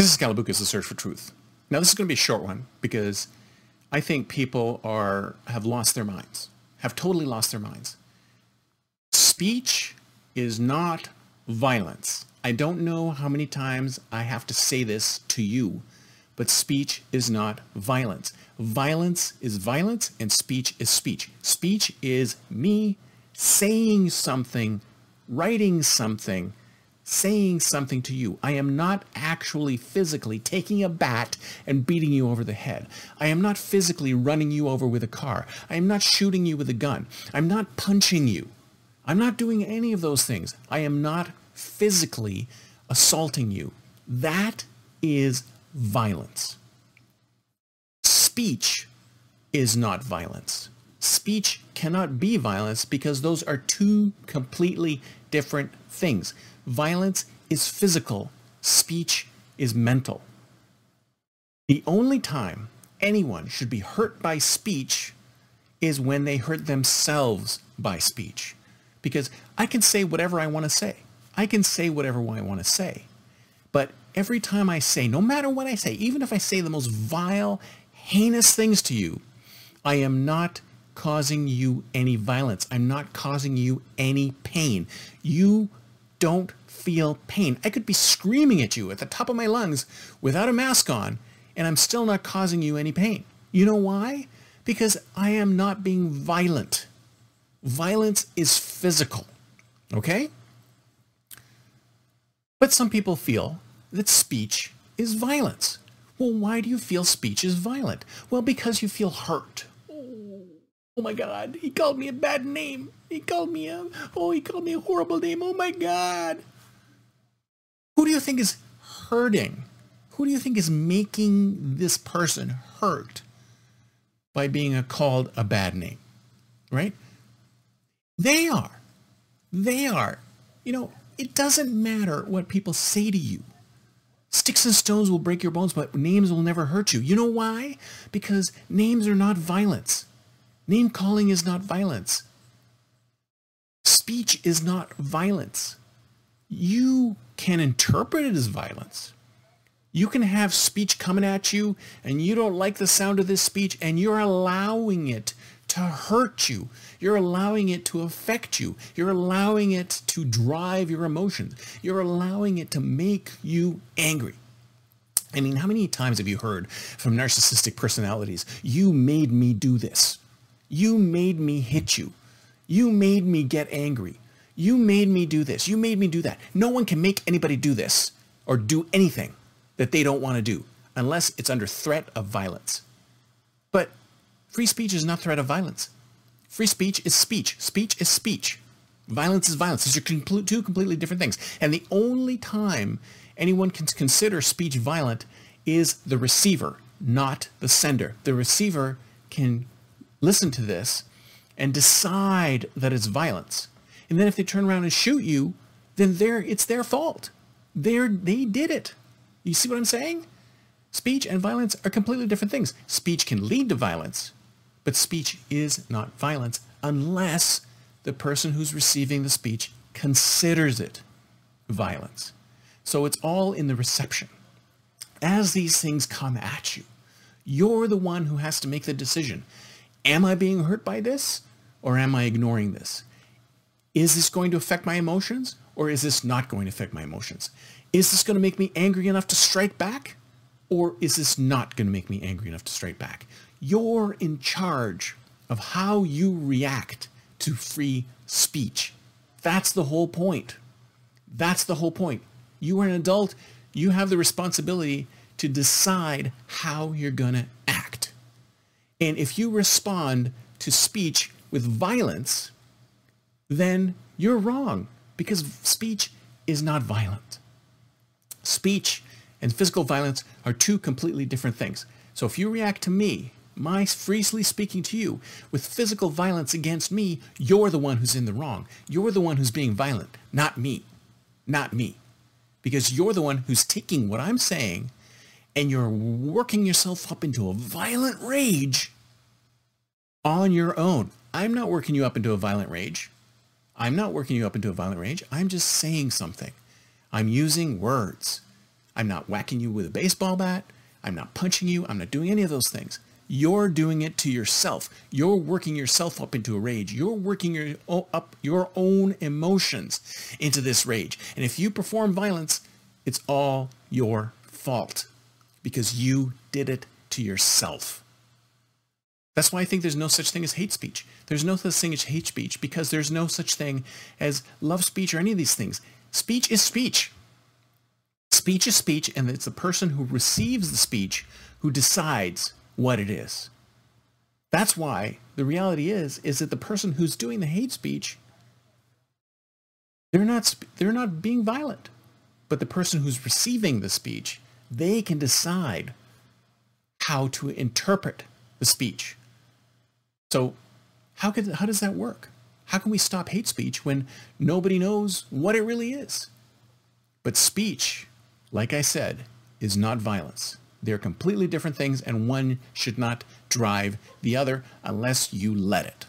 This is Scalabucca's The Search for Truth. Now, this is going to be a short one because I think people have lost their minds, have totally lost their minds. Speech is not violence. I don't know how many times I have to say this to you, but speech is not violence. Violence is violence and speech is speech. Speech is me saying something, writing something, saying something to you. I am not actually physically taking a bat and beating you over the head. I am not physically running you over with a car. I am not shooting you with a gun. I'm not punching you. I'm not doing any of those things. I am not physically assaulting you. That is violence. Speech is not violence. Speech cannot be violence because those are two completely different things. Violence is physical. Speech is mental. The only time anyone should be hurt by speech is when they hurt themselves by speech. Because I can say whatever I want to say. I can say whatever I want to say. But every time I say, no matter what I say, even if I say the most vile, heinous things to you, I am not causing you any violence. I'm not causing you any pain. You don't feel pain. I could be screaming at you at the top of my lungs without a mask on, and I'm still not causing you any pain. You know why? Because I am not being violent. Violence is physical, okay? But some people feel that speech is violence. Well, why do you feel speech is violent? Well, because you feel hurt. Oh my God, he called me a bad name. He called me a horrible name. Oh my God. Who do you think is hurting? Who do you think is making this person hurt by being called a bad name, right? They are. You know, it doesn't matter what people say to you. Sticks and stones will break your bones, but names will never hurt you. You know why? Because names are not violence. Name calling is not violence. Speech is not violence. You can interpret it as violence. You can have speech coming at you and you don't like the sound of this speech and you're allowing it to hurt you. You're allowing it to affect you. You're allowing it to drive your emotions. You're allowing it to make you angry. I mean, how many times have you heard from narcissistic personalities, you made me do this? You made me hit you. You made me get angry. You made me do this. You made me do that. No one can make anybody do this or do anything that they don't want to do unless it's under threat of violence. But free speech is not threat of violence. Free speech is speech. Speech is speech. Violence is violence. These are two completely different things. And the only time anyone can consider speech violent is the receiver, not the sender. The receiver can listen to this and decide that it's violence. And then if they turn around and shoot you, then it's their fault. They did it. You see what I'm saying? Speech and violence are completely different things. Speech can lead to violence, but speech is not violence unless the person who's receiving the speech considers it violence. So it's all in the reception. As these things come at you, you're the one who has to make the decision. Am I being hurt by this or am I ignoring this? Is this going to affect my emotions or is this not going to affect my emotions? Is this going to make me angry enough to strike back or is this not going to make me angry enough to strike back? You're in charge of how you react to free speech. That's the whole point. That's the whole point. You are an adult. You have the responsibility to decide how you're going to act. And if you respond to speech with violence, then you're wrong because speech is not violent. Speech and physical violence are two completely different things. So if you react to me, my freely speaking to you, with physical violence against me, you're the one who's in the wrong. You're the one who's being violent, not me. Not me. Because you're the one who's taking what I'm saying and you're working yourself up into a violent rage on your own. I'm not working you up into a violent rage. I'm not working you up into a violent rage. I'm just saying something. I'm using words. I'm not whacking you with a baseball bat. I'm not punching you. I'm not doing any of those things. You're doing it to yourself. You're working yourself up into a rage. You're working your own emotions into this rage. And if you perform violence, it's all your fault because you did it to yourself. That's why I think there's no such thing as hate speech. There's no such thing as hate speech because there's no such thing as love speech or any of these things. Speech is speech. Speech is speech, and it's the person who receives the speech who decides what it is. That's why the reality is that the person who's doing the hate speech, they're not being violent. But the person who's receiving the speech, they can decide how to interpret the speech. So how does that work? How can we stop hate speech when nobody knows what it really is? But speech, like I said, is not violence. They're completely different things, and one should not drive the other unless you let it.